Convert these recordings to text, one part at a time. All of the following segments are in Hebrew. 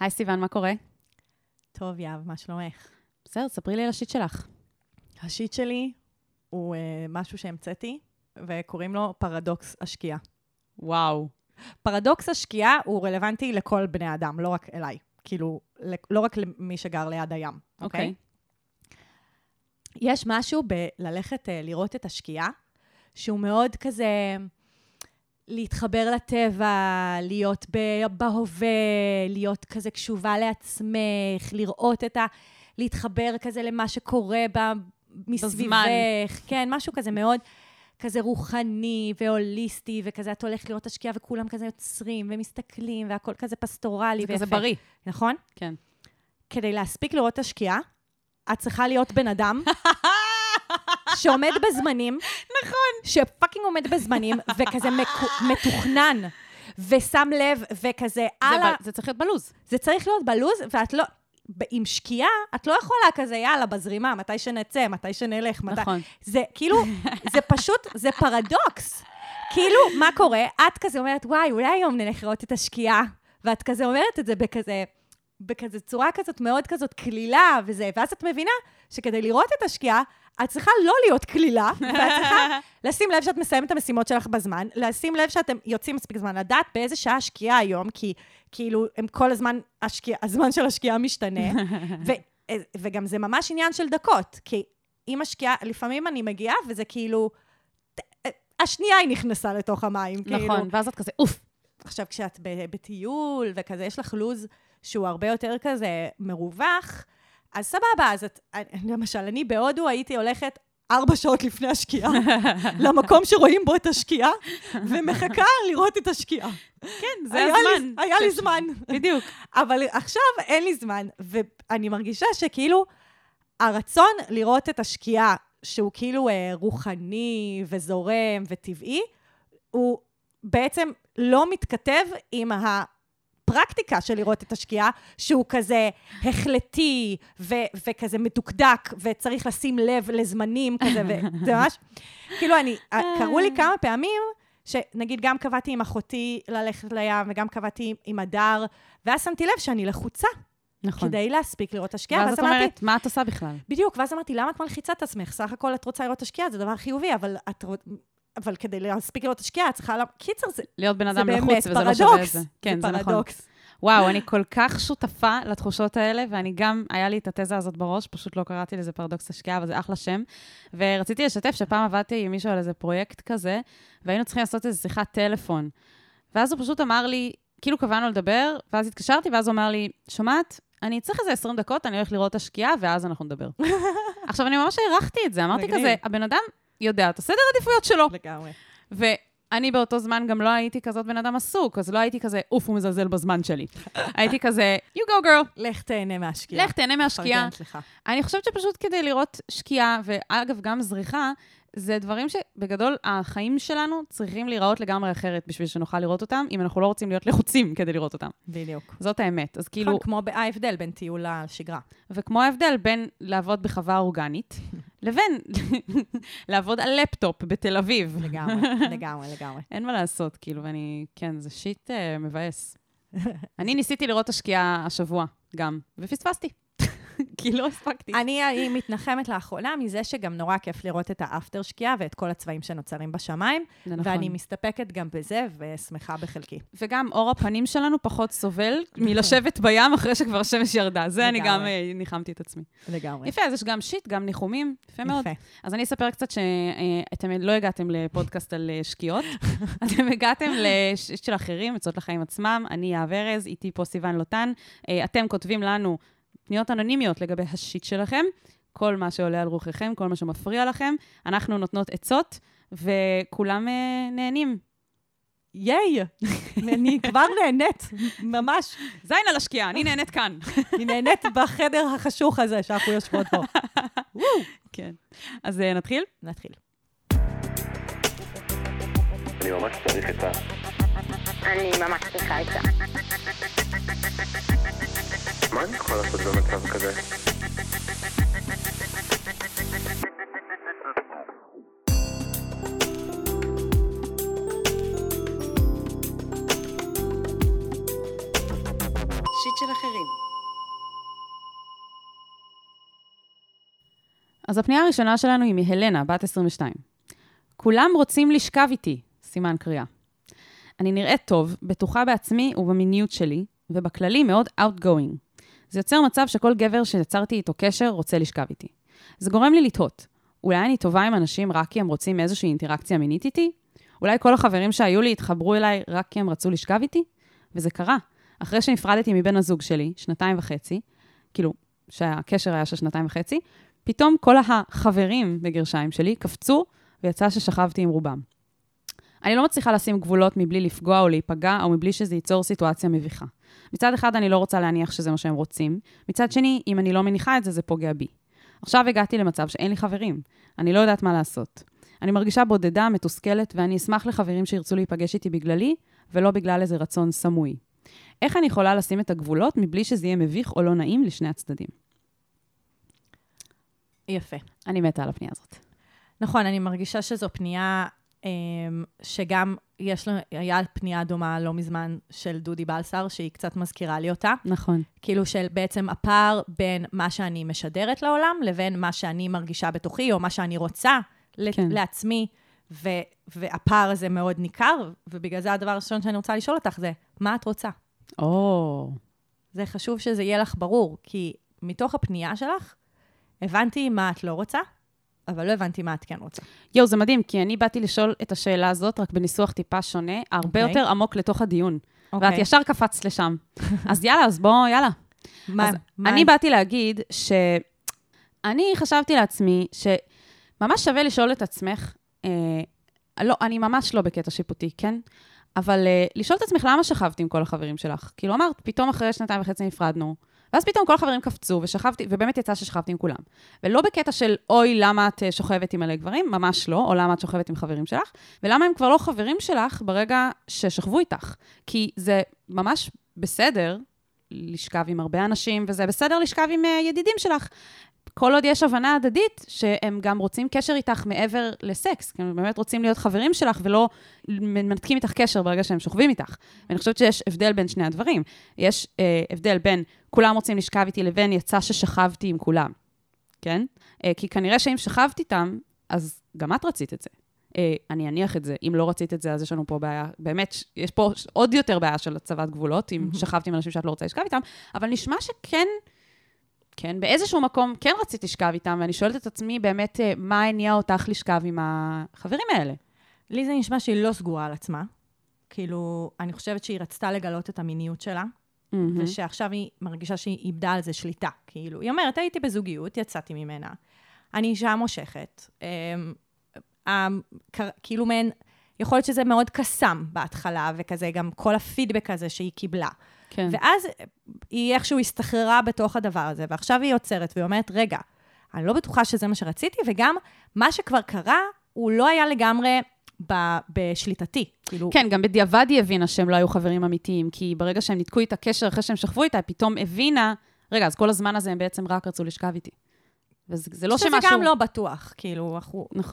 היי סיון, מה קורה? טוב, יהב, מה שלומך? בסדר, ספרי לי על השיט שלך. השיט שלי הוא משהו שהמצאתי, וקוראים לו פרדוקס השקיעה. וואו. פרדוקס השקיעה הוא רלוונטי לכל בני אדם, לא רק אליי. כאילו, לא רק למי שגר ליד הים. אוקיי. יש משהו בללכת לראות את השקיעה, שהוא מאוד כזה להתחבר לטבע, להיות בהווה, להיות כזה קשובה לעצמך, לראות את להתחבר כזה למה שקורה מסביבך. כן, משהו כזה מאוד כזה רוחני והוליסטי, וכזה את הולכת לראות השקיעה, וכולם כזה יוצרים ומסתכלים, והכל כזה פסטורלי. זה כזה בריא. נכון? כן. כדי להספיק לראות השקיעה, את צריכה להיות בן אדם שעומד בזמנים. נכון. שפאקינג עומד בזמנים, וכזה מתוכנן, ושם לב, וכזה הלאה. זה צריך להיות בלוז. זה צריך להיות בלוז, ואת לא... עם שקיעה, את לא יכולה כזה, יאללה, בזרימה, מתי שנצא, מתי שנלך, מתי... נכון. זה כאילו, זה פשוט, זה פרדוקס. כאילו, מה קורה? את כזה אומרת, וואי, אולי היום נלך לראות את השקיעה, ואת כזה אומרת את זה בכזה צורה כזאת, מאוד כזאת, כלילה, וזה, ואז את מבינה שכדי לראות את השקיעה, את צריכה לא להיות כלילה, ואת צריכה לשים לב שאת מסיים את המשימות שלך בזמן, לשים לב שאתם יוצאים מספיק זמן, לדעת באיזה שעה השקיעה היום, כי כאילו הם כל הזמן, הזמן של השקיעה משתנה, וגם זה ממש עניין של דקות, כי אם השקיעה, לפעמים אני מגיעה, וזה כאילו, השנייה היא נכנסה לתוך המים. נכון, ואז את כזה, אוף. עכשיו כשאת בטיול, וכזה יש לך לוז שהוא הרבה יותר כזה מרווח, אז סבבה, אז את, למשל, אני בהודו הייתי הולכת 4 שעות לפני השקיעה, למקום שרואים בו את השקיעה, ומחכה לראות את השקיעה. כן, זה הזמן. היה לי זמן. בדיוק. אבל עכשיו אין לי זמן, ואני מרגישה שכאילו, הרצון לראות את השקיעה, שהוא כאילו רוחני וזורם וטבעי, הוא בעצם לא מתכתב עם פרקטיקה של לראות את השקיעה, שהוא כזה החלטי, וכזה מתוקדק, וצריך לשים לב לזמנים, כזה, וזה ממש... כאילו, קראו לי כמה פעמים, שנגיד, גם קבעתי עם אחותי ללכת לים, וגם קבעתי עם הדר, ואז שמתי לב שאני לחוצה. נכון. כדי להספיק לראות השקיעה. ואז את אומרת, מה את עושה בכלל? בדיוק, ואז אמרתי, למה את מלחיצה את עצמך? סך הכל את רוצה לראות השקיעה, זה דבר חיובי, אבל כדי להספיק לראות השקיעה, צריכה קיצר, זה להיות בן אדם לחוץ, וזה לא שווה את זה. כן, זה נכון. וואו, אני כל כך שותפה לתחושות האלה, ואני גם, היה לי את התזה הזאת בראש, פשוט לא קראתי לזה פרדוקס השקיעה, אבל זה אחלה שם, ורציתי לשתף שפעם עבדתי עם מישהו על איזה פרויקט כזה, והיינו צריכים לעשות איזה שיחת טלפון. ואז הוא פשוט אמר לי, כאילו קבענו לדבר, ואז התקשרתי, ואז הוא אמר לי, שומעת? אני צריך איזה 20 דקות, אני הולך לראות השקיעה, ואז אנחנו נדבר. עכשיו, אני ממש הערכתי את זה, אמרתי כזה, הבן אדם יודע, את הסדר עדיפויות שלו. לגמרי. ואני באותו זמן גם לא הייתי כזאת בן אדם עסוק, אז לא הייתי כזה, אוף, הוא מזלזל בזמן שלי. הייתי כזה, you go girl. לך תהנה מהשקיעה. לך תהנה מהשקיעה. אני חושבת שפשוט כדי לראות שקיעה, ואגב גם זריחה, זה דברים שבגדול החיים שלנו צריכים להיראות לגמרי אחרת, בשביל שנוכל לראות אותם, אם אנחנו לא רוצים להיות לחוצים כדי לראות אותם. בדיוק. זאת האמת. אז כאילו... כמו ההבדל בין טיול לשגרה. וכמו ההבדל בין לעבוד בחווה אורגנית, לבין לעבוד על לפטופ בתל אביב. לגמרי. אין מה לעשות, כאילו, ואני... כן, זה שיט מבאס. אני ניסיתי לראות השקיעה השבוע גם, ופספסתי. כי לא הספקתי. אני מתנחמת לאחרונה מזה שגם נורא כיף לראות את האפטר שקיעה ואת כל הצבעים שנוצרים בשמיים, ואני מסתפקת גם בזה ושמחה בחלקי. וגם אור הפנים שלנו פחות סובל מלשבת בים אחרי שכבר השמש ירדה. זה אני גם ניחמתי את עצמי. לגמרי. יפה, אז יש גם שיט, גם ניחומים. יפה מאוד. אז אני אספר קצת שאתם לא הגעתם לפודקאסט על שקיעות, אתם הגעתם לשיט של אחרים, עצות לחיים עצמם. אני יהב ארז, איתי פה סיון לוטן. אתם כותבים לנו פניות אנונימיות לגבי השיט שלכם, כל מה שעולה על רוחכם, כל מה שמפריע לכם, אנחנו נותנות עצות, וכולם נהנים. ייי! אני כבר נהנית, ממש. זין על השקיעה, אני נהנית כאן. אני נהנית בחדר החשוך הזה, שאנחנו יושבות בו. כן. אז נתחיל? נתחיל. אני ממש צריך את זה. אני ממש צריכה את זה. מה אני יכולה לעשות במצב כזה? שיט של אחרים. אז הפנייה הראשונה שלנו היא מהלנה, בת 22. כולם רוצים לשכב איתי, סימן קריאה. אני נראית טוב, בטוחה בעצמי ובמיניות שלי, ובכללי מאוד outgoing. זה יוצר מצב שכל גבר שיצרתי איתו קשר רוצה לשכב איתי. זה גורם לי לתהות. אולי אני טובה עם אנשים רק כי הם רוצים איזושהי אינטראקציה מינית איתי? אולי כל החברים שהיו לי התחברו אליי רק כי הם רצו לשכב איתי? וזה קרה. אחרי שנפרדתי מבן הזוג שלי, 2.5, כאילו שהקשר היה של 2.5, פתאום כל החברים בגרשיים שלי קפצו ויצא ששכבתי עם רובם. אני לא מצליחה לשים גבולות מבלי לפגוע או להיפגע, או מבלי שזה ייצור סיטואציה מביכה. מצד אחד אני לא רוצה להניח שזה מה שהם רוצים, מצד שני, אם אני לא מניחה את זה, זה פוגע בי. עכשיו הגעתי למצב שאין לי חברים, אני לא יודעת מה לעשות. אני מרגישה בודדה, מתוסכלת, ואני אשמח לחברים שירצו להיפגש איתי בגללי, ולא בגלל איזה רצון סמוי. איך אני יכולה לשים את הגבולות מבלי שזה יהיה מביך או לא נעים לשני הצדדים? יפה. אני מתה על הפנייה הזאת. נכון, אני מרגישה שזו פנייה שגם היה פנייה דומה לא מזמן של דודי בסר, שהיא קצת מזכירה לי אותה. נכון. כאילו של בעצם הפער בין מה שאני משדרת לעולם, לבין מה שאני מרגישה בתוכי, או מה שאני רוצה לעצמי, והפער הזה מאוד ניכר, ובגלל זה הדבר הראשון שאני רוצה לשאול אותך זה, מה את רוצה? או. זה חשוב שזה יהיה לך ברור, כי מתוך הפנייה שלך, הבנתי מה את לא רוצה, אבל לא הבנתי מה את כן רוצה. יו, זה מדהים, כי אני באתי לשאול את השאלה הזאת, רק בניסוח טיפה שונה, הרבה יותר עמוק לתוך הדיון. ואת ישר קפץ לשם. אז יאללה, אז בוא, יאללה. אני באתי להגיד שאני חשבתי לעצמי שממש שווה לשאול את עצמך, לא, אני ממש לא בקטע שיפוטי, כן? אבל לשאול את עצמך למה שכבתי עם כל החברים שלך. כאילו אמרת, פתאום אחרי 2.5 נפרדנו, ואז פתאום כל החברים קפצו, ושכבתי, ובאמת יצא ששכבתי עם כולם. ולא בקטע של, אוי, למה את שוכבת עם אלה גברים? ממש לא, או למה את שוכבת עם חברים שלך? ולמה הם כבר לא חברים שלך ברגע ששכבו איתך? כי זה ממש בסדר לשכב עם הרבה אנשים, וזה בסדר לשכב עם ידידים שלך. כל עוד יש הבנה הדדית שהם גם רוצים קשר איתך מעבר לסקס, כי הם באמת רוצים להיות חברים שלך ולא מנתקים איתך קשר ברגע שהם שוכבים איתך. ואני חושבת שיש הבדל בין שני הדברים. יש הבדל בין כולם רוצים לשכב איתי לבין יצא ששכבתי עם כולם. כן? כי כנראה שאם שכבת איתם, אז גם את רצית את זה. אני אניח את זה. אם לא רצית את זה, אז יש לנו פה בעיה. באמת, יש פה עוד יותר בעיה של הצבת גבולות, אם שכבת עם אנשים שאת לא רוצה לשכב איתם, אבל נשמע שכן כן, באיזשהו מקום כן רציתי לשכב איתם, ואני שואלת את עצמי באמת, מה הניע אותך לשכב עם החברים האלה? לי זה נשמע שהיא לא סגורה על עצמה. כאילו, אני חושבת שהיא רצתה לגלות את המיניות שלה, ושעכשיו היא מרגישה שהיא איבדה על זה שליטה. כאילו, היא אומרת, הייתי בזוגיות, יצאתי ממנה. אני אישה מושכת. כאילו, יכול להיות שזה מאוד קסם בהתחלה, וכזה גם כל הפידבק הזה שהיא קיבלה. כן. ואז היא איכשהו הסתחררה בתוך הדבר הזה, ועכשיו היא יוצרת ואומרת, רגע, אני לא בטוחה שזה מה שרציתי, וגם מה שכבר קרה, הוא לא היה לגמרי בשליטתי. כאילו... כן, גם בדיעבד היא הבינה שהם לא היו חברים אמיתיים, כי ברגע שהם ניתקו איתה קשר, אחרי שהם שכבו איתה, פתאום הבינה, רגע, אז כל הזמן הזה הם בעצם רק רצו לשכב איתי. וזה לא שמשהו... שזה גם לא בטוח, כאילו,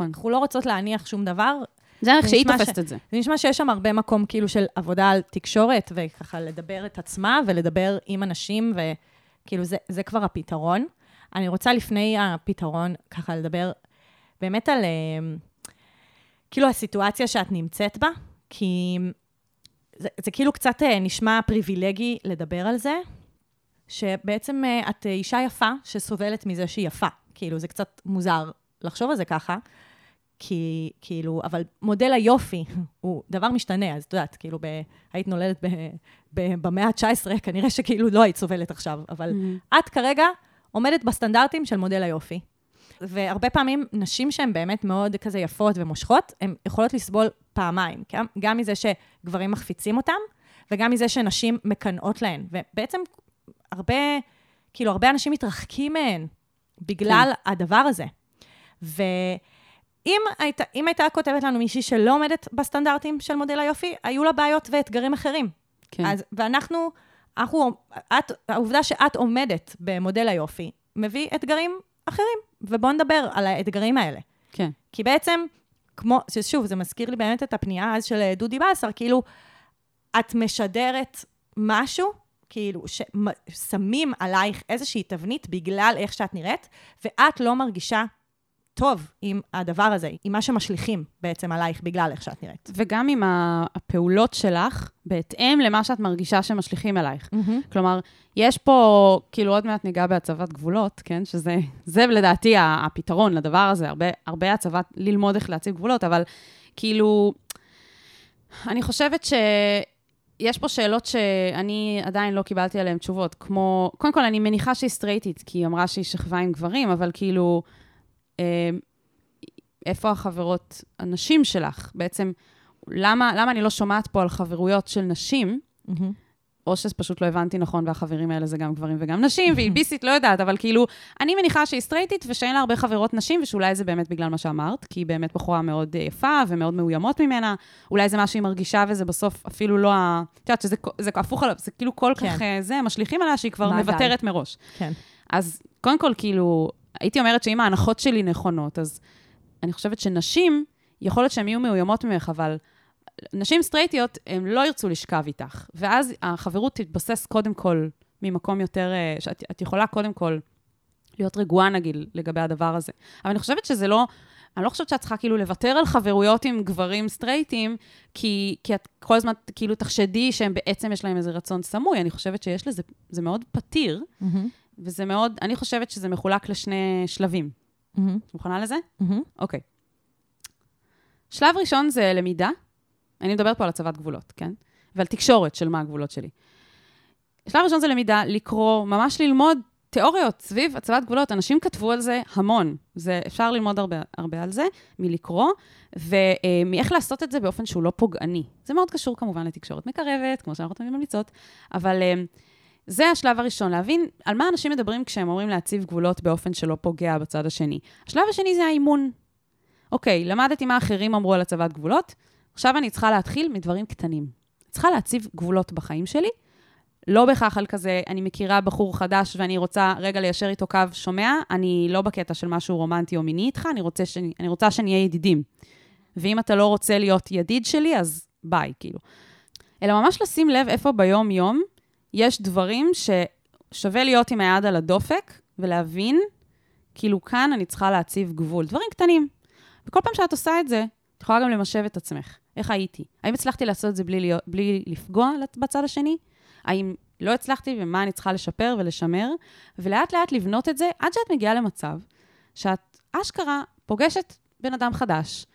אנחנו לא רוצות להניח שום דבר, זה נראה שהיא תופסת את זה. זה נשמע שיש שם הרבה מקום כאילו של עבודה על תקשורת, וככה לדבר את עצמה, ולדבר עם אנשים, וכאילו זה כבר הפתרון. אני רוצה לפני הפתרון, ככה לדבר באמת על, כאילו הסיטואציה שאת נמצאת בה, כי זה כאילו קצת נשמע פריבילגי לדבר על זה, שבעצם את אישה יפה, שסובלת מזה שהיא יפה. כאילו זה קצת מוזר לחשוב על זה ככה, כי, כאילו, אבל מודל היופי הוא דבר משתנה, אז את יודעת, כאילו, היית נולדת במאה ה-19, כנראה שכאילו לא היית סובלת עכשיו, אבל את כרגע עומדת בסטנדרטים של מודל היופי. והרבה פעמים נשים שהן באמת מאוד כזה יפות ומושכות, הן יכולות לסבול פעמיים, גם מזה שגברים מחפיצים אותם, וגם מזה שנשים מקנאות להן. ובעצם הרבה אנשים מתרחקים מהן בגלל הדבר הזה. אם הייתה כותבת לנו מישהי שלא עומדת בסטנדרטים של מודל היופי, היו לה בעיות ואתגרים אחרים. כן. אז, העובדה שאת עומדת במודל היופי, מביא אתגרים אחרים. ובואו נדבר על האתגרים האלה. כן. כי בעצם, כמו, שוב, זה מזכיר לי באמת את הפנייה אז של דודי בסר, כאילו, את משדרת משהו, כאילו, שמים עלייך איזושהי תבנית בגלל איך שאת נראית, ואת לא מרגישה טוב עם הדבר הזה, עם מה שמשליכים בעצם עלייך בגלל איך שאת נראית. וגם עם הפעולות שלך, בהתאם למה שאת מרגישה שמשליכים עלייך. Mm-hmm. כלומר, יש פה כאילו עוד מעט ניגע בהצבת גבולות, כן? שזה לדעתי הפתרון לדבר הזה, הרבה הצבת, ללמוד איך להציב גבולות, אבל כאילו, אני חושבת ש... יש פה שאלות שאני עדיין לא קיבלתי עליהן תשובות, כמו, קודם כל אני מניחה שהיא סטרייטית, כי היא אמרה שהיא שכבה עם גברים, אבל כאילו, איפה החברות הנשים שלך? בעצם, למה אני לא שומעת פה על חברויות של נשים, או שפשוט לא הבנתי נכון, והחברים האלה זה גם גברים וגם נשים, והיא ביסית לא יודעת, אבל כאילו, אני מניחה שהיא סטרייטית, ושאין לה הרבה חברות נשים, ושאולי זה באמת בגלל מה שאמרת, כי היא באמת בחורה מאוד יפה, ומאוד מאוימות ממנה, אולי זה מה שהיא מרגישה, וזה בסוף אפילו לא ה... את יודעת, שזה הפוך עליו, זה כאילו כל כך זה, משליכים עליה שהיא כבר מוותרת מראש. אז קודם כל, כאילו, הייתי אומרת שאם ההנחות שלי נכונות, אז אני חושבת שנשים, יכול להיות שהן יהיו מאוימות ממך, אבל נשים סטרייטיות, הם לא ירצו לשכב איתך. ואז החברות תתבסס קודם כל, ממקום יותר, שאת יכולה קודם כל להיות רגועה, נגיד, לגבי הדבר הזה. אבל אני חושבת שזה לא, אני לא חושבת שאת צריכה כאילו לוותר על חברויות עם גברים סטרייטים, כי את כל הזמן כאילו תחשדי שהם בעצם יש להם איזה רצון סמוי. אני חושבת שיש לזה, זה מאוד פתיר, וזה מאוד, אני חושבת שזה מחולק לשני שלבים. מוכנה לזה? אוקיי. שלב ראשון זה למידה. אני מדברת פה על הצבת גבולות, כן? ועל תקשורת של מה הגבולות שלי. השלב הראשון זה למידה, לקרוא, ממש ללמוד תיאוריות סביב הצבת גבולות. אנשים כתבו על זה המון. זה, אפשר ללמוד הרבה על זה, מלקרוא, ומאיך לעשות את זה באופן שהוא לא פוגעני. זה מאוד קשור כמובן לתקשורת מקרבת, כמו שאנחנו תמיד ממליצות, אבל זה השלב הראשון, להבין על מה אנשים מדברים כשהם אומרים להציב גבולות באופן שלא פוגע בצד השני. השלב השני זה האימון. אוקיי, למדתי מה אחרים אמרו על הצבת גבולות, עכשיו אני צריכה להתחיל מדברים קטנים. צריכה להציב גבולות בחיים שלי, לא בכך על כזה, אני מכירה בחור חדש ואני רוצה רגע ליישר איתו קו שומע, אני לא בקטע של משהו רומנטי או מיני איתך, אני רוצה שנהיה ידידים. ואם אתה לא רוצה להיות ידיד שלי, אז ביי, כאילו. אלא ממש לשים לב איפה ביום יום, יש דברים ששווה להיות עם היד על הדופק, ולהבין, כאילו כאן אני צריכה להציב גבול. דברים קטנים. וכל פעם שאת עושה את זה, את יכולה גם למשב את עצמך. איך הייתי? האם הצלחתי לעשות את זה בלי לפגוע בצד השני? האם לא הצלחתי ומה אני צריכה לשפר ולשמר? ולאט לאט לבנות את זה עד שאת מגיעה למצב שאת אשכרה פוגשת בן אדם חדש.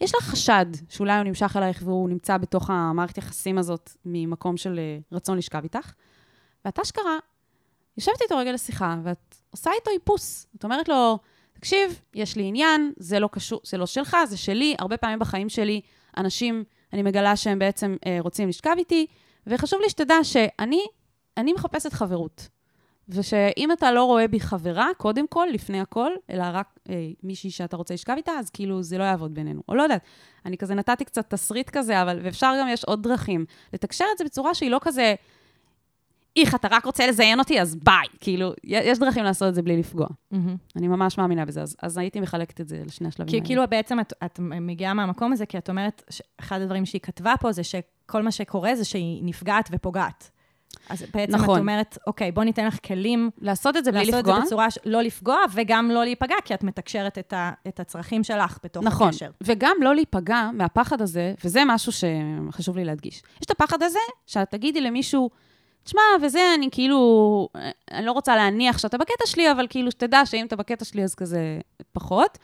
יש לך חשד שאולי הוא נמשך אלייך והוא נמצא בתוך המערכת יחסים הזאת ממקום של רצון לשכב איתך. ואת אשכרה יושבת איתו רגע לשיחה ואת עושה איתו איפוס. את אומרת לו, תקשיב, יש לי עניין, זה לא קשור, זה לא שלך, זה שלי. הרבה פעמים בחיים שלי אנשים, אני מגלה שהם בעצם רוצים לשכב איתי, וחשוב לי שתדע שאני מחפשת חברות. ושאם אתה לא רואה בי חברה, קודם כל, לפני הכל, אלא רק מישהי שאתה רוצה לשכב איתה, אז כאילו זה לא יעבוד בינינו. או לא יודעת, אני כזה נתתי קצת תסריט כזה, אבל ואפשר גם יש עוד דרכים. לתקשר את זה בצורה שהיא לא כזה, איך, אתה רק רוצה לזיין אותי, אז ביי. כאילו, יש דרכים לעשות את זה בלי לפגוע. אני ממש מאמינה בזה, אז הייתי מחלקת את זה לשני השלבים האלה. כי כאילו בעצם את מגיעה מהמקום הזה, כי את אומרת, אחד הדברים שהיא כתבה פה, זה שכל מה שקורה זה שהיא נפגעת ופוגעת. אז בעצם את אומרת, אוקיי, בוא ניתן לך כלים לעשות את זה בלי לפגוע. לעשות את זה בצורה לא לפגוע, וגם לא להיפגע, כי את מתקשרת את הצרכים שלך בתוך הקשר. נכון, וגם לא להיפגע מהפחד הזה, וזה משהו שחשוב לי להדגיש. יש את הפחד הזה, שאת תגידי למישהו, תשמע, וזה, אני כאילו, אני לא רוצה להניח שאתה בקטע שלי, אבל כאילו שתדע שאם אתה בקטע שלי, אז כזה פחות.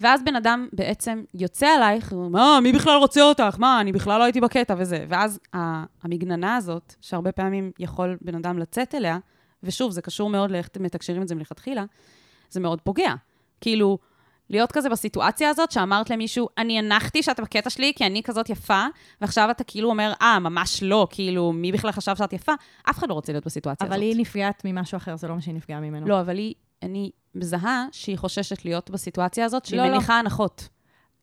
ואז בן אדם בעצם יוצא עלייך, מה, מי בכלל רוצה אותך? מה, אני בכלל לא הייתי בקטע וזה. ואז המגננה הזאת, שהרבה פעמים יכול בן אדם לצאת אליה, ושוב, זה קשור מאוד לאיך מתקשרים את זה מלכתחילה, זה מאוד פוגע. כאילו, להיות כזה בסיטואציה הזאת, שאמרת למישהו, אני הנחתי שאתה בקטע שלי, כי אני כזאת יפה, ועכשיו אתה כאילו אומר, ממש לא, כאילו, מי בכלל חשב שאת יפה? אף אחד לא רוצה להיות בסיטואציה הזאת. אבל היא נפגעת ממשהו אחר, זה לא מה שהיא נפגעה ממנו. לא, אבל אני מזהה שהיא חוששת להיות בסיטואציה הזאת, שהיא מניחה הנחות.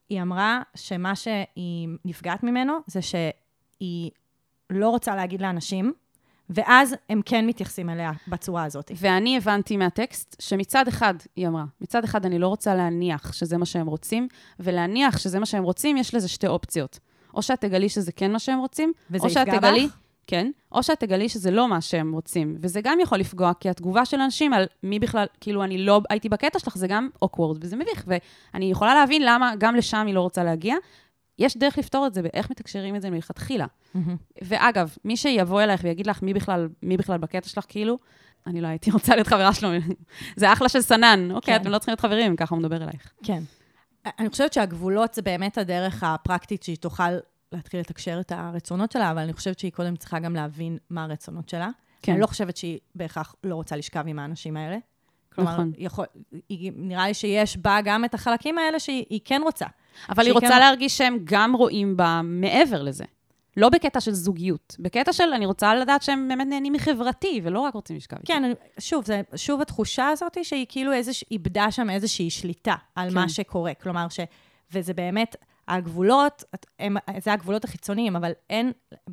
היא אמרה שמה שהיא נפגעת ממנו, זה שהיא לא רוצה להגיד לאנשים, ואז הם כן מתייחסים אליה בצורה הזאת. ואני הבנתי מהטקסט שמצד אחד, היא אמרה, מצד אחד אני לא רוצה להניח שזה מה שהם רוצים, ולהניח שזה מה שהם רוצים, יש לזה שתי אופציות. או שאת תגלי שזה כן מה שהם רוצים, או שאת תגלי, כן? או שאת תגלי שזה לא מה שהם רוצים, וזה גם יכול לפגוע, כי התגובה של אנשים על מי בכלל, כאילו אני לא הייתי בקטע שלך, זה גם awkward, וזה מביך, ואני יכולה להבין למה גם לשם היא לא רוצה להגיע. יש דרך לפתור את זה, באיך מתקשרים את זה מלכתחילה. ואגב, מי שיבוא אליך ויגיד לך מי בכלל בקטע שלך, כאילו, אני לא הייתי רוצה להיות חברה שלו. זה אחלה של סנן. אוקיי, אתם לא צריכים להיות חברים, ככה הוא מדבר אלייך. כן. אני חושבת שהגבולות זה באמת הדרך הפרקטית שהיא תוכל להתחיל לתקשר את הרצונות שלה, אבל אני חושבת שהיא קודם צריכה גם להבין מה הרצונות שלה. כן. אני לא חושבת שהיא בהכרח לא רוצה לשכב עם האנשים האלה. כלומר, נראה לי שיש בה גם את החלקים האלה שהיא כן רוצה. אבל היא רוצה להרגיש שהם גם רואים בה מעבר לזה. לא בקטע של זוגיות, בקטע של אני רוצה לדעת שהם באמת נהנים מחברתי, ולא רק רוצים לשכב. כן, שוב התחושה הזאת שהיא כאילו איבדה שם איזושהי שליטה על מה שקורה. כלומר, וזה באמת הגבולות, זה הגבולות החיצוניים, אבל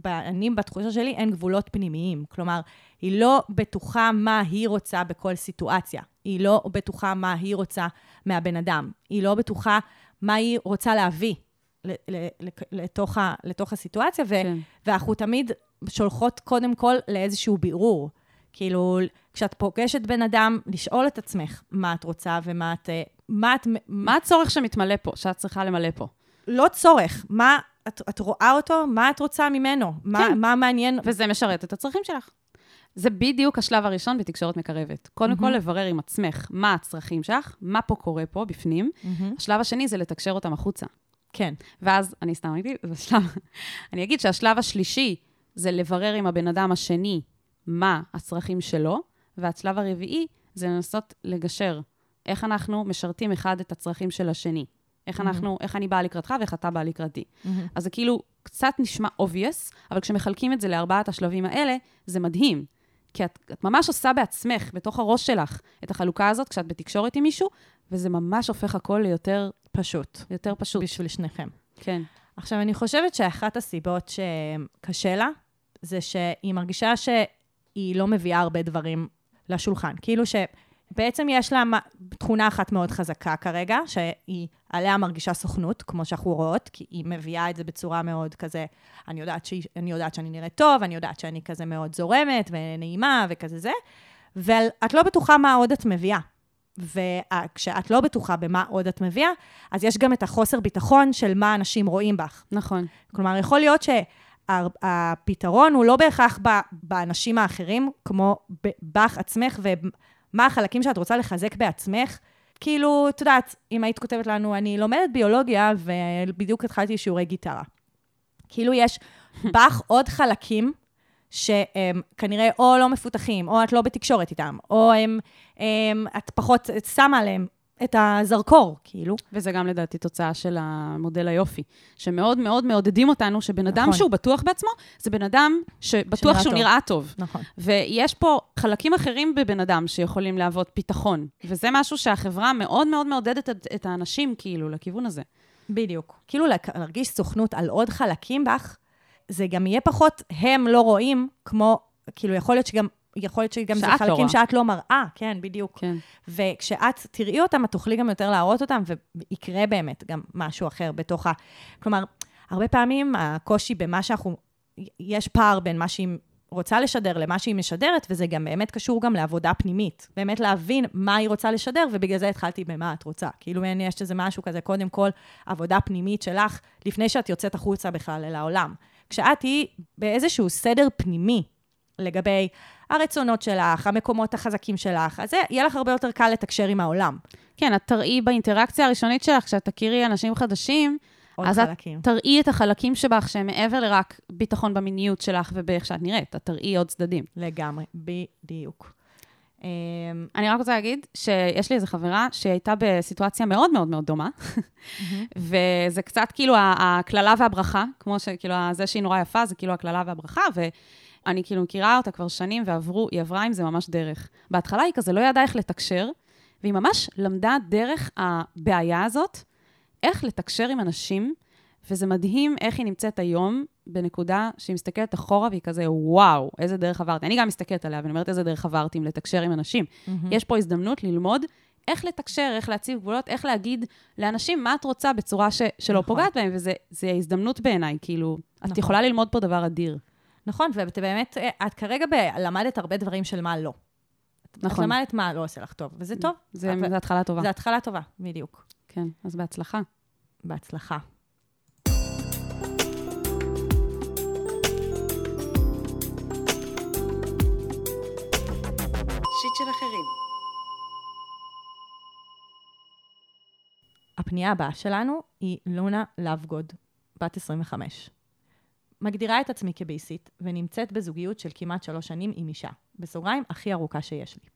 אני בתחושה שלי אין גבולות פנימיים. כלומר, היא לא בטוחה מה היא רוצה בכל סיטואציה. היא לא בטוחה מה היא רוצה מהבן אדם. היא לא בטוחה מה היא רוצה להביא לתוך הסיטואציה, ואנחנו תמיד שולחות קודם כל לאיזשהו בירור. כאילו, כשאת פוגשת בן אדם, לשאול את עצמך מה את רוצה ומה את... מה הצורך שמתמלא פה, שאת צריכה למלא פה? לא צורך. מה את רואה אותו? מה את רוצה ממנו? מה מעניין? וזה משרת את הצרכים שלך. זה בדיוק השלב הראשון בתקשורת מקרבת. קודם כל לברר עם עצמך מה הצרכים שלך, מה פה קורה פה בפנים. השלב השני זה לתקשר אותם החוצה. כן. ואז אני סתם אגיד, אני אגיד שהשלב השלישי זה לברר עם הבן אדם השני מה הצרכים שלו, והשלב הרביעי זה לנסות לגשר. איך אנחנו משרתים אחד את הצרכים של השני. איך אני באה לקראתך ואיך אתה באה לקראתי. אז זה כאילו קצת נשמע obvious, אבל כשמחלקים את זה לארבעת השלבים האלה, זה מדהים. כי את ממש עושה בעצמך, בתוך הראש שלך, את החלוקה הזאת, כשאת בתקשורת עם מישהו, וזה ממש הופך הכל ליותר פשוט. יותר פשוט. בשביל שניכם. כן. עכשיו, אני חושבת שאחת הסיבות שקשה לה, זה שהיא מרגישה שהיא לא מביאה הרבה דברים לשולחן. כאילו שבעצם יש לה תכונה אחת מאוד חזקה כרגע, שהיא עליה מרגישה סוכנות, כמו שאנחנו רואות, כי היא מביאה את זה בצורה מאוד כזה, אני יודעת שאני נראית טוב, אני יודעת שאני כזה מאוד זורמת ונעימה וכזה זה, ואת לא בטוחה מה עוד את מביאה. וכשאת לא בטוחה במה עוד את מביאה, אז יש גם את החוסר ביטחון של מה אנשים רואים בך. נכון. כלומר, יכול להיות שהפתרון הוא לא בהכרח באנשים האחרים, כמו בך עצמך, ומה החלקים שאת רוצה לחזק בעצמך. כאילו, את יודעת, אם היית כותבת לנו, אני לומדת ביולוגיה, ובדיוק התחלתי שיעורי גיטרה. כאילו, יש בך עוד חלקים, שהם כנראה או לא מפותחים, או את לא בתקשורת איתם, או את פחות שמה עליהם את הזרקור, כאילו. וזה גם לדעתי תוצאה של המודל היופי, שמאוד מאוד מעודדים אותנו, שבן אדם שהוא בטוח בעצמו, זה בן אדם שבטוח שהוא נראה טוב. נכון. ויש פה חלקים אחרים בבן אדם שיכולים להוות פיתחון, וזה משהו שהחברה מאוד מאוד מעודדת את האנשים, כאילו, לכיוון הזה. בדיוק. כאילו להרגיש סוכנות על עוד חלקים בך, זה גם יהיה פחות, הם לא רואים, כמו, כאילו, יכול להיות שגם זה חלקים שאת לא מראה, כן, בדיוק. וכשאת תראי אותם, את תוכלי גם יותר להראות אותם, ויקרה באמת גם משהו אחר בתוך כלומר, הרבה פעמים הקושי במה יש פער בין מה שהיא רוצה לשדר למה שהיא משדרת, וזה גם באמת קשור גם לעבודה פנימית. באמת להבין מה היא רוצה לשדר, ובגלל זה התחלתי במה את רוצה. כאילו, יש איזה משהו כזה, קודם כל, עבודה פנימית שלך, לפני שאת יוצאת החוצה בכלל אל העולם. כשאת היא באיזשהו סדר פנימי לגבי הרצונות שלך, המקומות החזקים שלך, אז יהיה לך הרבה יותר קל לתקשר עם העולם. כן, את תראי באינטראקציה הראשונית שלך, כשאת תכירי אנשים חדשים, אז חלקים. את תראי את החלקים שבך, שהם מעבר לרק ביטחון במיניות שלך, ובאיך שאת נראית, את תראי עוד צדדים. לגמרי, בדיוק. אני רק רוצה להגיד שיש לי איזו חברה שהייתה בסיטואציה מאוד מאוד מאוד דומה, וזה קצת כאילו הכללה והברכה, כמו שכאילו זה שהיא נורא יפה, זה כאילו הכללה והברכה, ואני כאילו מכירה אותה כבר שנים, והיא עברה עם זה ממש דרך. בהתחלה היא כזה לא ידעה איך לתקשר, והיא ממש למדה דרך הבעיה הזאת, איך לתקשר עם אנשים, וזה מדהים איך היא נמצאת היום, בנקודה שהיא מסתכלת אחורה, והיא כזה, וואו, איזה דרך עברתי. אני גם מסתכלת עליה, ואני אומרת, איזה דרך עברתי, אם לתקשר עם אנשים. יש פה הזדמנות ללמוד איך לתקשר, איך להציב גבולות, איך להגיד לאנשים מה את רוצה בצורה שלא פוגעת בהם, וזה הזדמנות בעיניי, כאילו, את יכולה ללמוד פה דבר אדיר. נכון, ובאמת, את כרגע למדת הרבה דברים של מה לא. נכון. את למדת מה לא עושה לך טוב, וזה טוב. זה התחלה טובה. זה התחלה טובה, בדיוק. כן, אז בהצלחה. בהצלחה. שיט של אחרים. הפנייה הבאה שלנו היא לונה לובגוד, בת 25. מגדירה את עצמי כביסית, ונמצאת בזוגיות של כמעט 3 שנים עם אישה, בסוגריים הכי ארוכה שיש לי.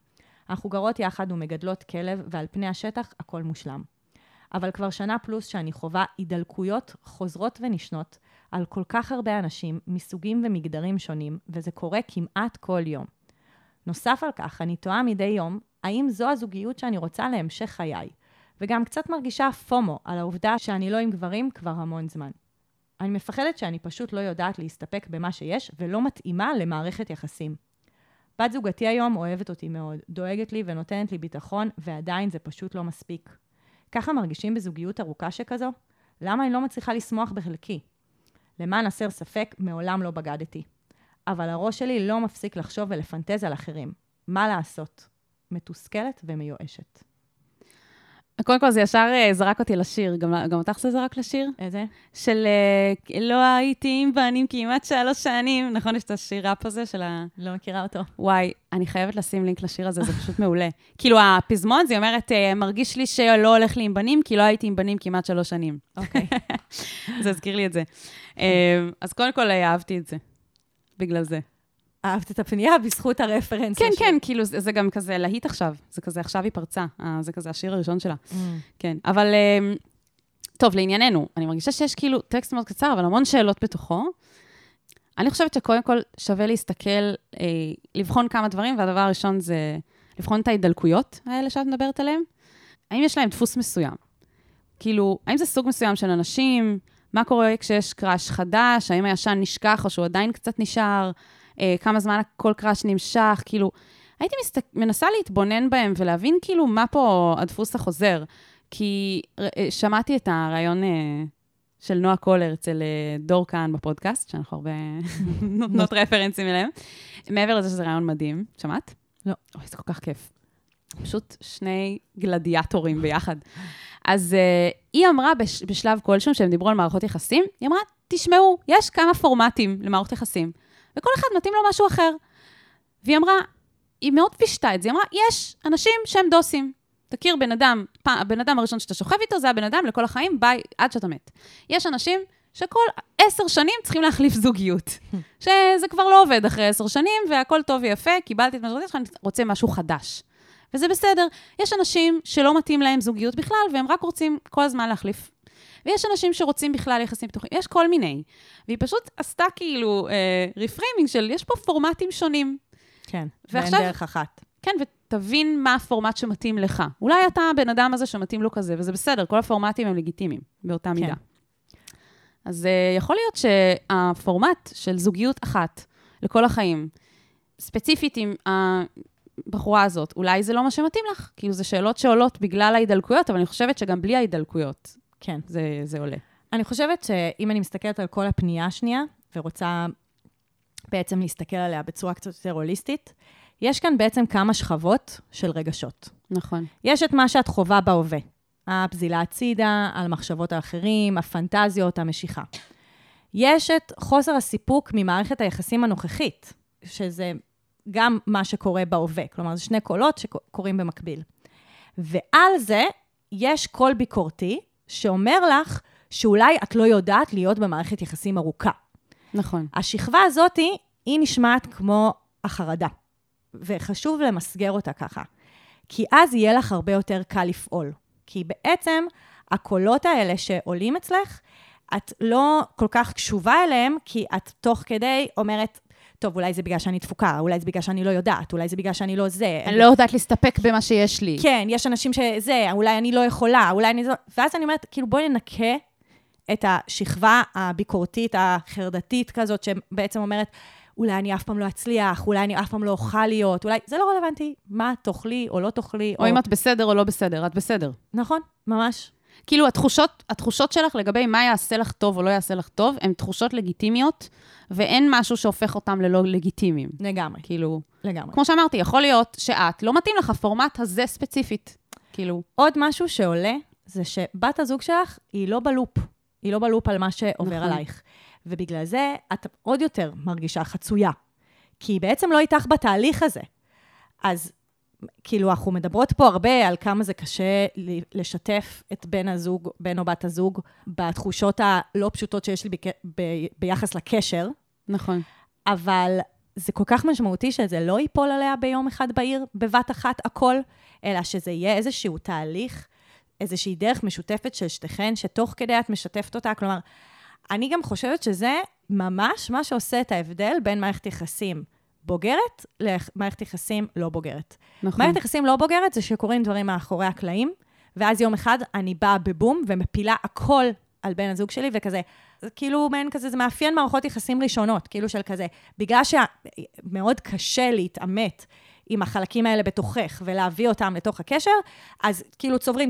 אנחנו גרות יחד ומגדלות כלב, ועל פני השטח הכל מושלם. אבל כבר שנה פלוס שאני חובה הידלקויות חוזרות ונשנות, על כל כך הרבה אנשים, מסוגים ומגדרים שונים, וזה קורה כמעט כל יום. נוסף על כך, אני תוהה מדי יום, האם זו הזוגיות שאני רוצה להמשך חיי, וגם קצת מרגישה פומו על העובדה שאני לא עם גברים כבר המון זמן. אני מפחדת שאני פשוט לא יודעת להסתפק במה שיש, ולא מתאימה למערכת יחסים. בת זוגתי היום אוהבת אותי מאוד, דואגת לי ונותנת לי ביטחון, ועדיין זה פשוט לא מספיק. ככה מרגישים בזוגיות ארוכה שכזו? למה אני לא מצליחה לשמוח בחלקי? למען הסר ספק, מעולם לא בגדתי. אבל הראש שלי לא מפסיק לחשוב ולפנטז על אחרים. מה לעשות? מתוסכלת ומיואשת. קודם כל, זה ישר זרק אותי לשיר. גם אותך זה זרק לשיר? איזה? של לא הייתי עם בנים כמעט 3 שנים. נכון, יש את השיר אפ הזה של ה... לא מכירה אותו. וואי, אני חייבת לשים לינק לשיר הזה, זה פשוט מעולה. כאילו, הפזמון, זה אומרת, מרגיש לי שלא הולך לי עם בנים, כי לא הייתי עם בנים כמעט 3 שנים. אוקיי. זה הזכיר לי את זה. אז קודם כל, אהבתי את זה. בגלל זה. אהבת את הפנייה בזכות הרפרנס. כן, כן, כאילו זה גם כזה להיט עכשיו. זה כזה עכשיו היא פרצה. זה כזה השיר הראשון שלה. כן, אבל טוב, לענייננו. אני מרגישה שיש כאילו טקסט מאוד קצר, אבל המון שאלות בתוכו. אני חושבת שקודם כל שווה להסתכל, לבחון כמה דברים, והדבר הראשון זה לבחון את ההידלקויות האלה שאת מדברת עליהן. האם יש להם דפוס מסוים? כאילו, האם זה סוג מסוים של אנשים? מה קורה כשיש קראש חדש? האם הישן נשכח או שהוא עדיין קצת נשאר? כמה זמן כל קראש נמשך, כאילו, הייתי מנסה להתבונן בהם ולהבין כאילו מה פה הדפוס החוזר, כי שמעתי את הרעיון של נועה קולר אצל דור כהן בפודקאסט, שאנחנו הרבה נותנות רפרנסים אליהם, מעבר לזה שזה רעיון מדהים, שמעת? לא. אוי, זה כל כך כיף. פשוט 2 גלדיאטורים ביחד. אז היא אמרה בשלב כלשהו, שהם דיברו על מערכות יחסים, היא אמרה, תשמעו, יש כמה פורמטים למערכות יחסים, וכל אחד מתאים לו משהו אחר. והיא אמרה, היא מאוד פשטה את זה, היא אמרה, יש אנשים שהם דוסים. תכיר בן אדם, הבן אדם הראשון שאתה שוכב איתו, זה הבן אדם לכל החיים, ביי, עד שאתה מת. יש אנשים שכל 10 שנים צריכים להחליף זוגיות. שזה כבר לא עובד אחרי 10 שנים, והכל טוב ויפה, קיבלתי את משהו, אני רוצה משהו חדש. וזה בסדר. יש אנשים שלא מתאים להם זוגיות בכלל, והם רק רוצים כל הזמן להחליף. ויש אנשים שרוצים בכלל יחסים פתוחים, יש כל מיני. והיא פשוט עשתה כאילו רפריימינג של, יש פה פורמטים שונים. כן, ועכשיו, ואין דרך אחת. כן, ותבין מה הפורמט שמתאים לך. אולי אתה הבן אדם הזה שמתאים לו כזה, וזה בסדר, כל הפורמטים הם לגיטימיים, באותה מידה. אז יכול להיות שהפורמט של זוגיות אחת לכל החיים, ספציפית עם בחורה הזאת, אולי זה לא מה שמתאים לך, כאילו זה שאלות שעולות בגלל ההידלקויות, אבל אני חושבת שגם בלי ההידלקויות כן. זה עולה. אני חושבת שאם אני מסתכלת על כל הפנייה השנייה, ורוצה בעצם להסתכל עליה בצורה קצת יותר הוליסטית, יש כאן בעצם כמה שכבות של רגשות. נכון. יש את מה שאת חובה בהווה. הפזילה הצידה, על מחשבות האחרים, הפנטזיות, המשיכה. יש את חוסר הסיפוק ממערכת היחסים הנוכחית, שזה גם מה שקורה בהווה. כלומר, זה 2 קולות שקורים במקביל. ועל זה יש קול ביקורתי, שאומר לך שאולי את לא יודעת להיות במערכת יחסים ארוכה. נכון. השכבה הזאת היא נשמעת כמו החרדה, וחשוב למסגר אותה ככה, כי אז יהיה לך הרבה יותר קל לפעול, כי בעצם הקולות האלה שעולים אצלך, את לא כל כך קשובה אליהם, כי את תוך כדי אומרת, טוב, אולי זה בגלל שאני דפוקה, אולי זה בגלל שאני לא יודעת, אולי זה בגלל שאני לא זה. אני לא יודעת להסתפק במה שיש לי. כן, יש אנשים שזה, אולי אני לא יכולה, אולי אני... ואז אני אומרת, כאילו, בואי ננקה את השכבה הביקורתית, החרדתית כזאת, שבעצם אומרת, אולי אני אף פעם לא אצליח, אולי אני אף פעם לא אוכל להיות, אולי... זה לא רלוונטי, מה תאכלי או לא תאכלי. או אם את בסדר או לא בסדר, את בסדר. נכון, ממש. כאילו התחושות שלך לגבי מה יעשה לך טוב או לא יעשה לך טוב, הן תחושות לגיטימיות, ואין משהו שהופך אותם ללא לגיטימיים. לגמרי. כאילו, לגמרי. כמו שאמרתי, יכול להיות שאת לא מתאים לך הפורמט הזה ספציפית. כאילו. עוד משהו שעולה, זה שבת הזוג שלך היא לא בלופ. היא לא בלופ על מה שעובר נכון. עלייך. ובגלל זה את עוד יותר מרגישה חצויה. כי היא בעצם לא איתך בתהליך הזה. אז כאילו אנחנו מדברות פה הרבה על כמה זה קשה לשתף את בן הזוג, בן או בת הזוג, בתחושות הלא פשוטות שיש לי ביחס לקשר. נכון. אבל זה כל כך משמעותי שזה לא ייפול עליה ביום אחד בעיר, בבת אחת הכל, אלא שזה יהיה איזשהו תהליך, איזושהי דרך משותפת של שתיכן, שתוך כדי את משתפת אותה. כלומר, אני גם חושבת שזה ממש מה שעושה את ההבדל בין מערכת יחסים בוגרת למערכת יחסים לא בוגרת. נכון. מערכת יחסים לא בוגרת זה שקוראים דברים מאחורי הקלעים, ואז יום אחד אני באה בבום ומפילה הכל על בן הזוג שלי, וכזה, כאילו מעין כזה, זה מאפיין מערכות יחסים ראשונות, כאילו של כזה, בגלל שמאוד קשה להתאמת עם החלקים האלה בתוכך, ולהביא אותם לתוך הקשר, אז כאילו צוברים,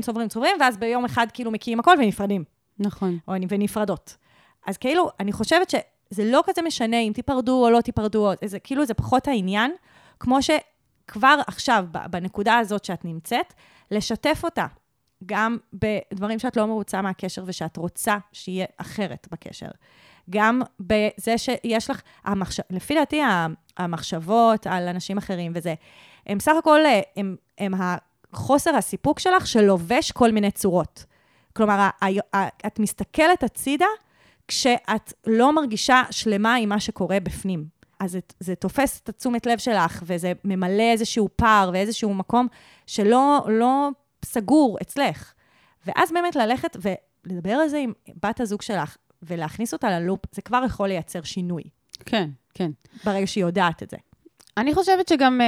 ואז ביום אחד כאילו מקיעים הכל ונפרדים. נכון. או ונפרדות. אז כאילו, אני חושבת שזה לא כזה משנה אם תיפרדו או לא תיפרדו, זה, כאילו זה פחות העניין, כמו שכבר עכשיו, בנקודה הזאת שאת נמצאת, לשתף אותה, גם בדברים שאת לא מרוצה מהקשר, ושאת רוצה שיהיה אחרת בקשר. גם בזה שיש לך, לפי דעתי, המחשבות על אנשים אחרים וזה, הם סך הכל, הם החוסר הסיפוק שלך, שלובש כל מיני צורות. כלומר, את מסתכלת הצידה, כשאת לא מרגישה שלמה עם מה שקורה בפנים. אז זה תופס את תשומת לב שלך, וזה ממלא איזשהו פער, ואיזשהו מקום שלא סגור אצלך. ואז באמת ללכת ולדבר על זה עם בת הזוג שלך, ולהכניס אותה ללופ, זה כבר יכול לייצר שינוי. כן, כן. ברגע שהיא יודעת את זה. אני חושבת שגם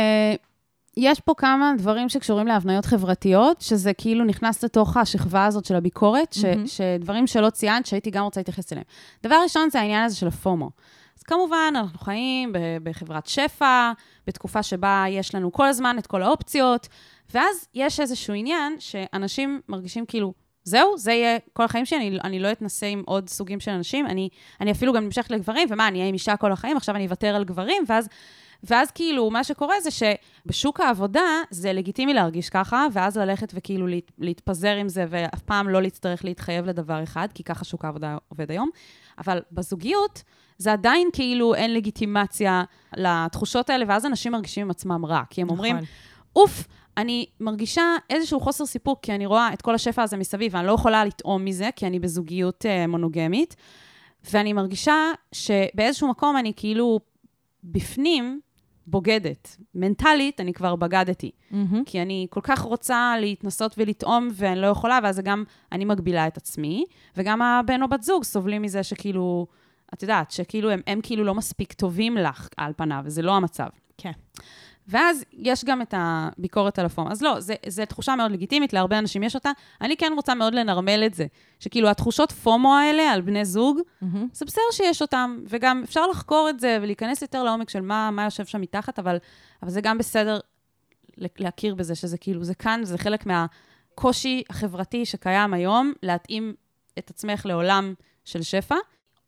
יש פה כמה דברים שקשורים להבניות חברתיות, שזה כאילו נכנס לתוך השכבה הזאת של הביקורת, שדברים שלא ציינת, שהייתי גם רוצה להתייחס אליהם. דבר ראשון זה העניין הזה של הפומו. אז כמובן, אנחנו חיים בחברת שפע, בתקופה שבה יש לנו כל הזמן את כל האופציות, ואז יש איזשהו עניין שאנשים מרגישים כאילו, זהו, זה יהיה כל החיים שלי, אני לא אתנסה עם עוד סוגים של אנשים, אני אפילו גם נמשכת לגברים, ומה, אני אהיה עם אישה כל החיים, עכשיו אני אוותר על גברים, ואז כאילו מה שקורה זה שבשוק העבודה זה לגיטימי להרגיש ככה, ואז ללכת וכאילו להתפזר עם זה, ואף פעם לא להצטרך להתחייב לדבר אחד, כי ככה שוק העבודה עובד היום, אבל בזוגיות זה עדיין כאילו אין לגיטימציה לתחושות האלה, ואז אנשים מרגישים עם עצמם רע, כי הם אומרים, אוף, אני מרגישה איזשהו חוסר סיפוק, כי אני רואה את כל השפע הזה מסביב, ואני לא יכולה לטעום מזה, כי אני בזוגיות מונוגמית, ואני מרגישה שבאיזשהו מקום אני כאילו בפנים בוגדת. מנטלית אני כבר בגדתי, כי אני כל כך רוצה להתנסות ולטעום, ואני לא יכולה, ואז גם אני מגבילה את עצמי, וגם הבן או בת זוג סובלים מזה שכאילו, את יודעת, שכאילו הם כאילו לא מספיק טובים לך על פניו, וזה לא המצב. כן. ואז יש גם את הביקורת על הפומו. אז לא, זה תחושה מאוד לגיטימית, להרבה אנשים יש אותה. אני כן רוצה מאוד לנרמל את זה, שכאילו התחושות פומו האלה על בני זוג, זה בסדר שיש אותם, וגם אפשר לחקור את זה ולהיכנס יותר לעומק של מה יושב שם מתחת, אבל זה גם בסדר להכיר בזה, שזה כאילו, זה כאן, זה חלק מהקושי החברתי שקיים היום, להתאים את עצמך לעולם של שפע,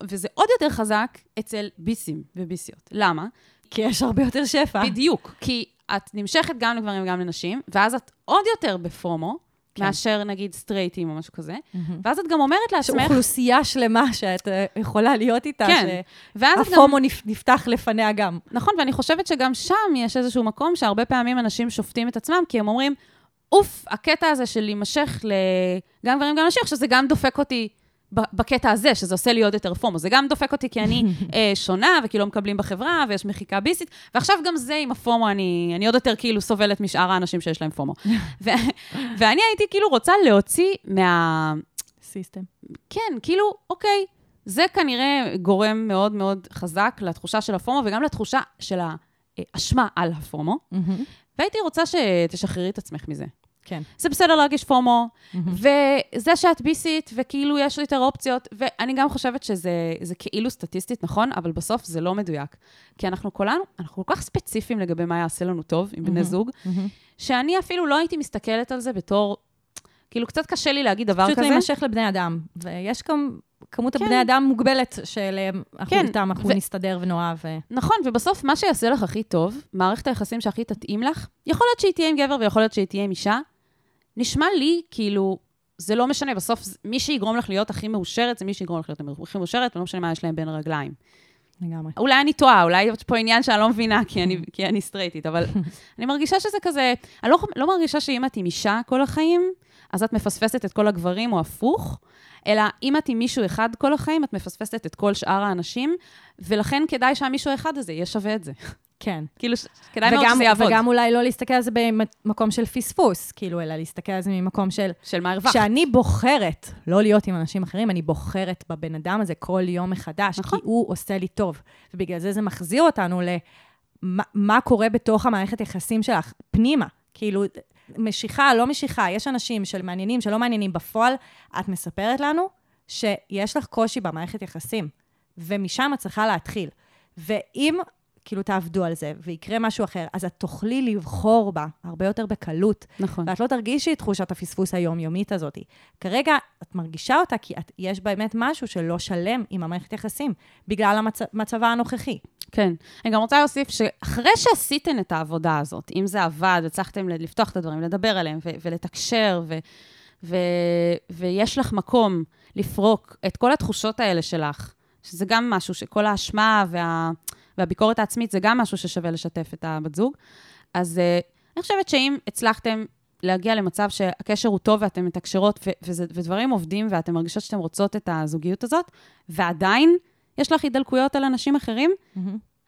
וזה עוד יותר חזק אצל ביסים וביסיות. למה? כי יש הרבה יותר שפע. בדיוק. כי את נמשכת גם לגברים וגם לנשים, ואז את עוד יותר בפומו, מאשר נגיד סטרייטים או משהו כזה, ואז את גם אומרת לעצמך... שאוכלוסייה שלמה שאת יכולה להיות איתה, שהפומו נפתח לפניה גם. נכון, ואני חושבת שגם שם יש איזשהו מקום שהרבה פעמים אנשים שופטים את עצמם, כי הם אומרים, אוף, הקטע הזה של להימשך גם גברים וגם לנשים, שזה גם דופק אותי, בקטע הזה, שזה עושה לי עוד יותר פומו. זה גם דופק אותי כי אני שונה, וכי לא מקבלים בחברה, ויש מחיקה ביסית, ועכשיו גם זה עם הפומו, אני עוד יותר כאילו סובלת משאר האנשים שיש להם פומו. ואני הייתי כאילו רוצה להוציא מה... סיסטם. כן, כאילו, אוקיי, זה כנראה גורם מאוד מאוד חזק לתחושה של הפומו, וגם לתחושה של האשמה על הפומו, והייתי רוצה שתשחררי את עצמך מזה. כן. זה בסדר להרגיש פומו, וזה שאת ביסית, וכאילו יש יותר אופציות, ואני גם חושבת שזה כאילו סטטיסטית, נכון? אבל בסוף זה לא מדויק. כי אנחנו כולנו, אנחנו כל כך ספציפיים לגבי מה יעשה לנו טוב עם בני זוג, שאני אפילו לא הייתי מסתכלת על זה בתור, כאילו, קצת קשה לי להגיד דבר כזה. פשוט להימשך לבני אדם. ויש גם כמות הבני אדם מוגבלת שאליהם אנחנו נסתדר ונואב. נכון, ובסוף מה שיעשה לך הכי טוב, מערכת היחסים שהכי תתאים לך, יכול להיות שהיא תהיה עם גבר ויכול להיות שהיא תהיה עם אישה, נשמע לי כאילו, זה לא משנה, בסוף מי שיגרום לך להיות הכי מאושרת, זה מי שיגרום לך להיות הכי מאושרת, ולא משנה מה יש להם בין הרגליים. לגמרי. אולי אני טועה, אולי פה עניין שאני לא מבינה, כי אני סטרייטית, אבל אני מרגישה שזה כזה, אני לא מרגישה שאם את עם אישה כל החיים, אז את מפספסת את כל הגברים, או הפוך, אלא אם את עם מישהו אחד כל החיים, את מפספסת את כל שאר האנשים, ולכן כדאי שהמישהו האחד הזה יהיה שווה את זה. כן. כאילו, כדאי מאוד שזה יעבוד. וגם אולי לא להסתכל על זה במקום של פספוס, כאילו, אלא להסתכל על זה ממקום של... של מערבך. שאני בוחרת לא להיות עם אנשים אחרים, אני בוחרת בבן אדם הזה כל יום מחדש, נכון. כי הוא עושה לי טוב. ובגלל זה זה מחזיר אותנו למה קורה בתוך המערכת יחסים שלך, פנימה. כאילו, משיכה, לא משיכה, יש אנשים של מעניינים, שלא מעניינים בפועל, את מספרת לנו שיש לך קושי במערכת יחסים, ומשם את צריכה להתחיל. ואם כאילו תעבדו על זה, ויקרה משהו אחר, אז את תוכלי לבחור בה הרבה יותר בקלות. נכון. ואת לא תרגישי את תחושת הפספוס היומיומית הזאת. כרגע את מרגישה אותה, כי יש באמת משהו שלא שלם עם המערכת יחסים, בגלל המצבה הנוכחי. כן. אני גם רוצה להוסיף שאחרי שעשיתם את העבודה הזאת, אם זה עבד, הצלחתם לפתוח את הדברים, לדבר עליהם, ולתקשר, ויש לך מקום לפרוק את כל התחושות האלה שלך, שזה גם משהו שכל האשמה והביקורת העצמית, זה גם משהו ששווה לשתף את הבת זוג. אז אני חושבת שאם הצלחתם להגיע למצב שהקשר הוא טוב, ואתם מתקשרות, ודברים עובדים, ואתם מרגישות שאתם רוצות את הזוגיות הזאת, ועדיין יש לך הידלקויות על אנשים אחרים,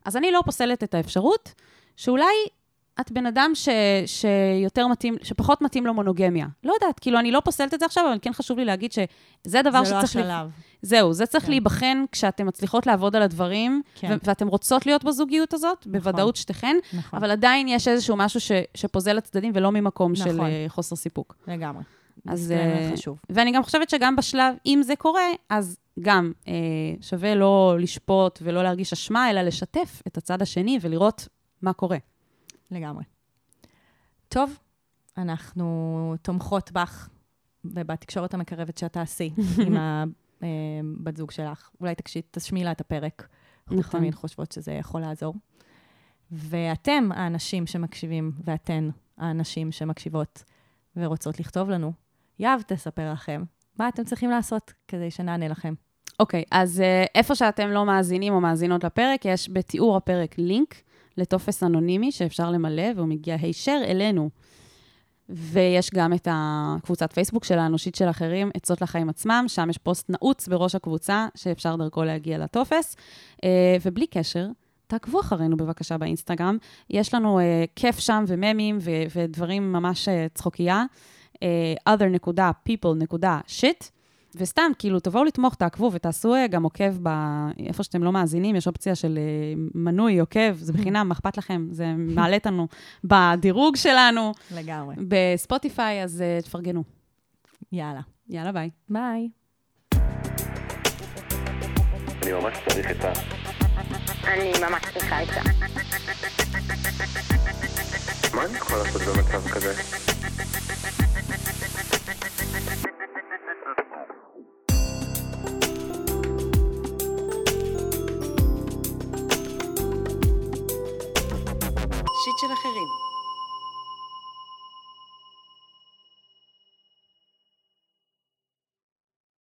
אז אני לא פוסלת את האפשרות, שאולי את בן אדם שיותר מתאים, שפחות מתאים לו מונוגמיה. לא יודעת, כאילו אני לא פוסלת את זה עכשיו, אבל כן חשוב לי להגיד שזה דבר שצריך... זה לא השלב. זהו, זה צריך להיבחן כשאתם מצליחות לעבוד על הדברים, ואתם רוצות להיות בזוגיות הזאת, בוודאות שתיכן, אבל עדיין יש איזשהו משהו שפוזל לצדדים, ולא ממקום של חוסר סיפוק. לגמרי. אז חשוב. ואני גם חושבת שגם בשלב, אם זה קורה, אז גם שווה לא לשפוט ולא להרגיש אשמה, אלא לשתף את הצד השני ולראות מה קורה. לגמרי. טוב, אנחנו תומכות בך ובתקשורת המקרבת שאתה עשי עם בת זוג שלך. אולי תשמיעי לה את הפרק. אנחנו תמיד חושבות שזה יכול לעזור. ואתם האנשים שמקשיבים ואתן האנשים שמקשיבות ורוצות לכתוב לנו. יהב תספר לכם מה אתם צריכים לעשות כדי שנענה לכם. אוקיי, אז איפה שאתם לא מאזינים או מאזינות לפרק, יש בתיאור הפרק לינק לטופס אנונימי שאפשר למלא, והוא מגיע הישר אלינו. ויש גם את הקבוצת פייסבוק של האנושית של אחרים, עצות לחיים עצמם, שם יש פוסט נעוץ בראש הקבוצה, שאפשר דרכו להגיע לטופס. ובלי קשר, תעקבו אחרינו בבקשה באינסטגרם. יש לנו כיף שם וממים ודברים ממש צחוקייה. other.people.shit. וסתם, כאילו, תבואו לתמוך, תעקבו ותעשו גם עוקב איפה שאתם לא מאזינים, יש אופציה של מנוי, עוקב, זה בחינם, אכפת לכם, זה מעלה אותנו בדירוג שלנו. לגמרי. בספוטיפיי, אז תפרגנו. יאללה. יאללה, ביי. ביי. אני ממש צריך את ה... אני ממש צריכה את ה... מה אני יכולה לעשות במצב כזה? של אחרים.